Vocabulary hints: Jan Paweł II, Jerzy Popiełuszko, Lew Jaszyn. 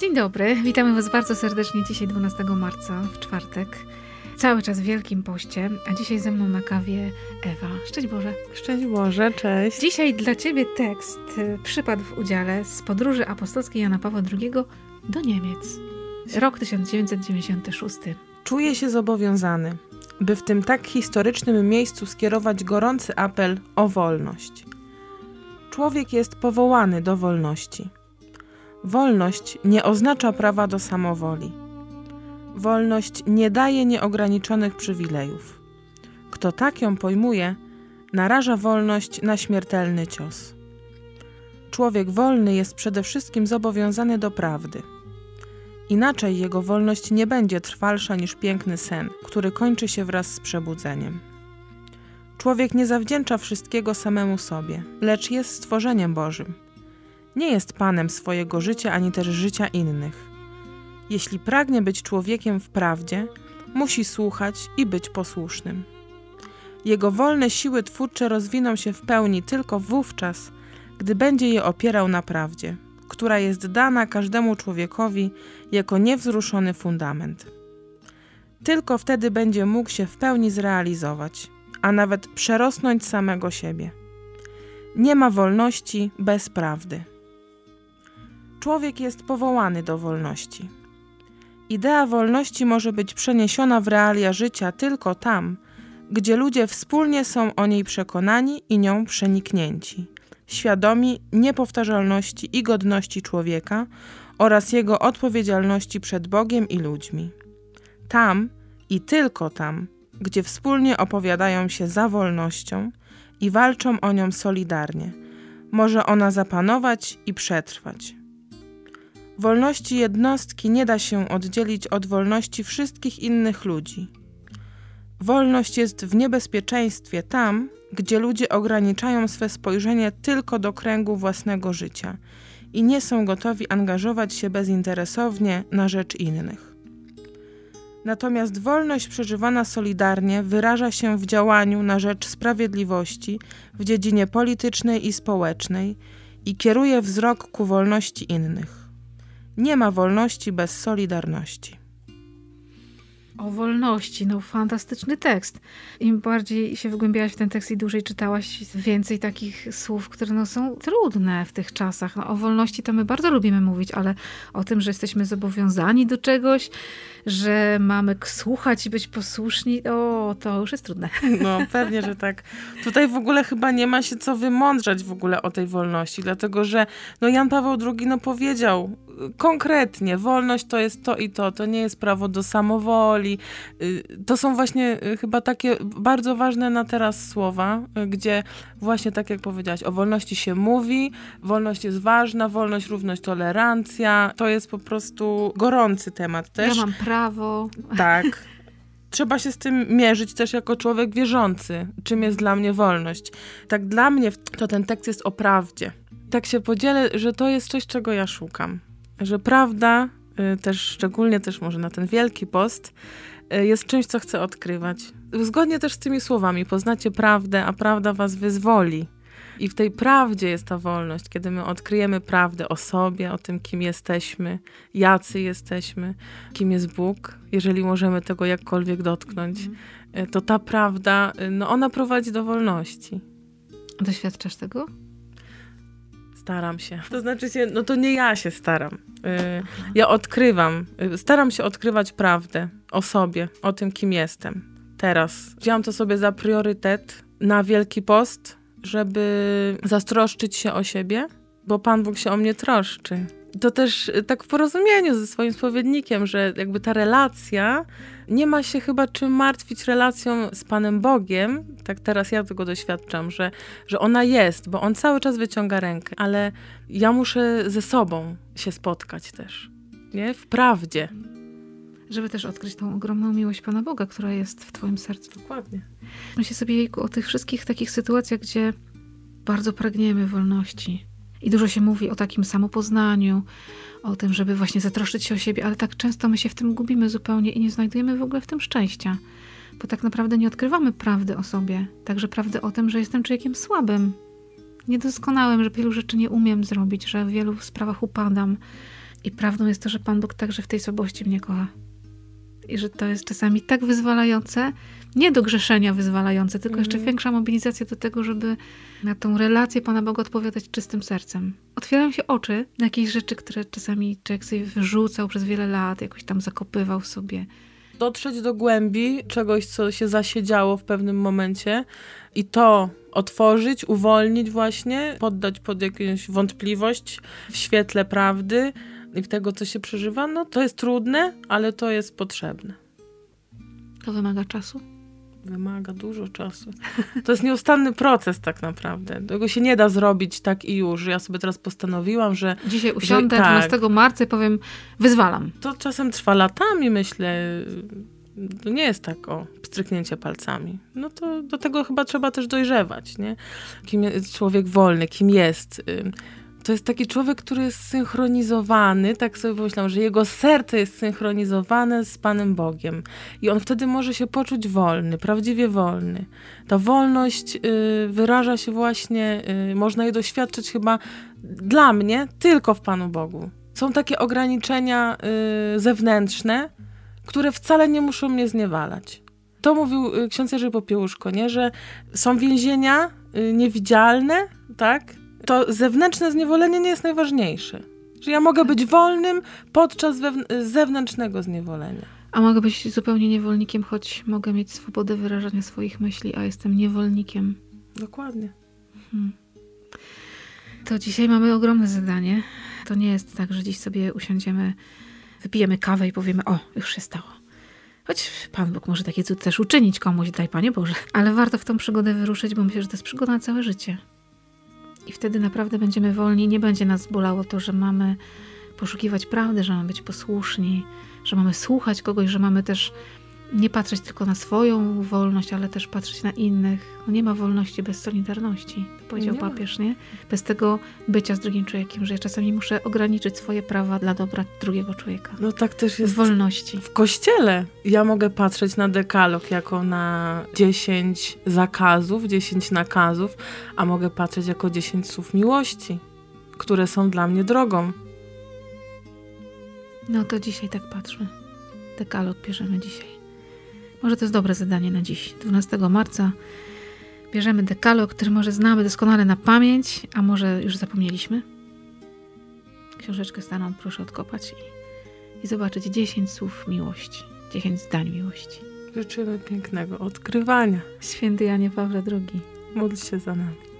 Dzień dobry, witamy Was bardzo serdecznie dzisiaj 12 marca, w czwartek, cały czas w Wielkim Poście, a dzisiaj ze mną na kawie Ewa. Szczęść Boże. Szczęść Boże, cześć. Dzisiaj dla Ciebie tekst przypadł w udziale z podróży apostolskiej Jana Pawła II do Niemiec. Rok 1996. Czuję się zobowiązany, by w tym tak historycznym miejscu skierować gorący apel o wolność. Człowiek jest powołany do wolności. Wolność nie oznacza prawa do samowoli. Wolność nie daje nieograniczonych przywilejów. Kto tak ją pojmuje, naraża wolność na śmiertelny cios. Człowiek wolny jest przede wszystkim zobowiązany do prawdy. Inaczej jego wolność nie będzie trwalsza niż piękny sen, który kończy się wraz z przebudzeniem. Człowiek nie zawdzięcza wszystkiego samemu sobie, lecz jest stworzeniem Bożym. Nie jest panem swojego życia ani też życia innych. Jeśli pragnie być człowiekiem w prawdzie, musi słuchać i być posłusznym. Jego wolne siły twórcze rozwiną się w pełni tylko wówczas, gdy będzie je opierał na prawdzie, która jest dana każdemu człowiekowi jako niewzruszony fundament. Tylko wtedy będzie mógł się w pełni zrealizować, a nawet przerosnąć samego siebie. Nie ma wolności bez prawdy. Człowiek jest powołany do wolności. Idea wolności może być przeniesiona w realia życia tylko tam, gdzie ludzie wspólnie są o niej przekonani i nią przeniknięci, świadomi niepowtarzalności i godności człowieka oraz jego odpowiedzialności przed Bogiem i ludźmi. Tam i tylko tam, gdzie wspólnie opowiadają się za wolnością i walczą o nią solidarnie, może ona zapanować i przetrwać. Wolności jednostki nie da się oddzielić od wolności wszystkich innych ludzi. Wolność jest w niebezpieczeństwie tam, gdzie ludzie ograniczają swe spojrzenie tylko do kręgu własnego życia i nie są gotowi angażować się bezinteresownie na rzecz innych. Natomiast wolność przeżywana solidarnie wyraża się w działaniu na rzecz sprawiedliwości w dziedzinie politycznej i społecznej i kieruje wzrok ku wolności innych. Nie ma wolności bez solidarności. O wolności, no fantastyczny tekst. Im bardziej się wgłębiałaś w ten tekst i dłużej czytałaś, więcej takich słów, które no, są trudne w tych czasach. No, o wolności to my bardzo lubimy mówić, ale o tym, że jesteśmy zobowiązani do czegoś, że mamy słuchać i być posłuszni, to już jest trudne. No pewnie, że tak. Tutaj w ogóle chyba nie ma się co wymądrzać w ogóle o tej wolności, dlatego że Jan Paweł II powiedział konkretnie, wolność to jest to i to, to nie jest prawo do samowoli. To są właśnie chyba takie bardzo ważne na teraz słowa, gdzie właśnie tak jak powiedziałaś, o wolności się mówi, wolność jest ważna, wolność, równość, tolerancja. To jest po prostu gorący temat też. Ja mam prawo. Tak. Trzeba się z tym mierzyć też jako człowiek wierzący, czym jest dla mnie wolność. Tak dla mnie to ten tekst jest o prawdzie. Tak się podzielę, że to jest coś, czego ja szukam. Że prawda, też szczególnie też może na ten Wielki Post, jest czymś, co chcę odkrywać. Zgodnie też z tymi słowami, poznacie prawdę, a prawda was wyzwoli. I w tej prawdzie jest ta wolność, kiedy my odkryjemy prawdę o sobie, o tym, kim jesteśmy, jacy jesteśmy, kim jest Bóg, jeżeli możemy tego jakkolwiek dotknąć, to ta prawda, ona prowadzi do wolności. Doświadczasz tego? staram się. To znaczy się, no to nie ja się staram. Ja odkrywam, staram się odkrywać prawdę o sobie, o tym, kim jestem teraz. Wziąłam to sobie za priorytet na Wielki Post, żeby zatroszczyć się o siebie, bo Pan Bóg się o mnie troszczy. To też tak w porozumieniu ze swoim spowiednikiem, że jakby ta relacja, nie ma się chyba czym martwić relacją z Panem Bogiem, tak teraz ja tego doświadczam, że ona jest, bo On cały czas wyciąga rękę, ale ja muszę ze sobą się spotkać też, nie? W prawdzie. Żeby też odkryć tą ogromną miłość Pana Boga, która jest w twoim sercu. Dokładnie. Myślę sobie, Jejku, o tych wszystkich takich sytuacjach, gdzie bardzo pragniemy wolności. I dużo się mówi o takim samopoznaniu, o tym, żeby właśnie zatroszczyć się o siebie, ale tak często my się w tym gubimy zupełnie i nie znajdujemy w ogóle w tym szczęścia, bo tak naprawdę nie odkrywamy prawdy o sobie, także prawdy o tym, że jestem człowiekiem słabym, niedoskonałym, że wielu rzeczy nie umiem zrobić, że w wielu sprawach upadam i prawdą jest to, że Pan Bóg także w tej słabości mnie kocha. I że to jest czasami tak wyzwalające, nie do grzeszenia wyzwalające, tylko jeszcze większa mobilizacja do tego, żeby na tą relację Pana Boga odpowiadać czystym sercem. Otwierają się oczy na jakieś rzeczy, które czasami człowiek sobie wyrzucał przez wiele lat, jakoś tam zakopywał sobie. Dotrzeć do głębi czegoś, co się zasiedziało w pewnym momencie i to otworzyć, uwolnić właśnie, poddać pod jakąś wątpliwość w świetle prawdy, i w tego, co się przeżywa, no to jest trudne, ale to jest potrzebne. To wymaga czasu? Wymaga dużo czasu. To jest nieustanny proces tak naprawdę. Tego się nie da zrobić tak i już. Ja sobie teraz postanowiłam, że... Dzisiaj usiądę, 12 marca i powiem, wyzwalam. To czasem trwa latami, myślę. To nie jest tak o pstryknięcie palcami. No to do tego chyba trzeba też dojrzewać, nie? Kim jest człowiek wolny, kim jest... To jest taki człowiek, który jest zsynchronizowany, tak sobie pomyślałam, że jego serce jest zsynchronizowane z Panem Bogiem. I on wtedy może się poczuć wolny, prawdziwie wolny. Ta wolność wyraża się właśnie, można jej doświadczyć chyba dla mnie tylko w Panu Bogu. Są takie ograniczenia zewnętrzne, które wcale nie muszą mnie zniewalać. To mówił ksiądz Jerzy Popiełuszko, nie? Że są więzienia niewidzialne, tak? To zewnętrzne zniewolenie nie jest najważniejsze. Że ja mogę być wolnym podczas zewnętrznego zniewolenia. A mogę być zupełnie niewolnikiem, choć mogę mieć swobodę wyrażania swoich myśli, a jestem niewolnikiem. Dokładnie. To dzisiaj mamy ogromne zadanie. To nie jest tak, że dziś sobie usiądziemy, wypijemy kawę i powiemy, o, już się stało. Choć Pan Bóg może takie cud też uczynić komuś, daj Panie Boże. Ale warto w tą przygodę wyruszyć, bo myślę, że to jest przygoda na całe życie. I wtedy naprawdę będziemy wolni, nie będzie nas bolało to, że mamy poszukiwać prawdy, że mamy być posłuszni, że mamy słuchać kogoś, że mamy też nie patrzeć tylko na swoją wolność, ale też patrzeć na innych. No nie ma wolności bez solidarności, powiedział papież, nie? Bez tego bycia z drugim człowiekiem, że ja czasami muszę ograniczyć swoje prawa dla dobra drugiego człowieka. No tak też jest wolności. W Kościele ja mogę patrzeć na dekalog jako na 10 zakazów, 10 nakazów, a mogę patrzeć jako 10 słów miłości, które są dla mnie drogą. No to dzisiaj tak patrzmy. Dekalog bierzemy dzisiaj. Może to jest dobre zadanie na dziś. 12 marca bierzemy dekalog, który może znamy doskonale na pamięć, a może już zapomnieliśmy. Książeczkę starą proszę odkopać i zobaczyć 10 słów miłości, 10 zdań miłości. Życzymy pięknego odkrywania. Święty Janie Pawle II, módl się za nami.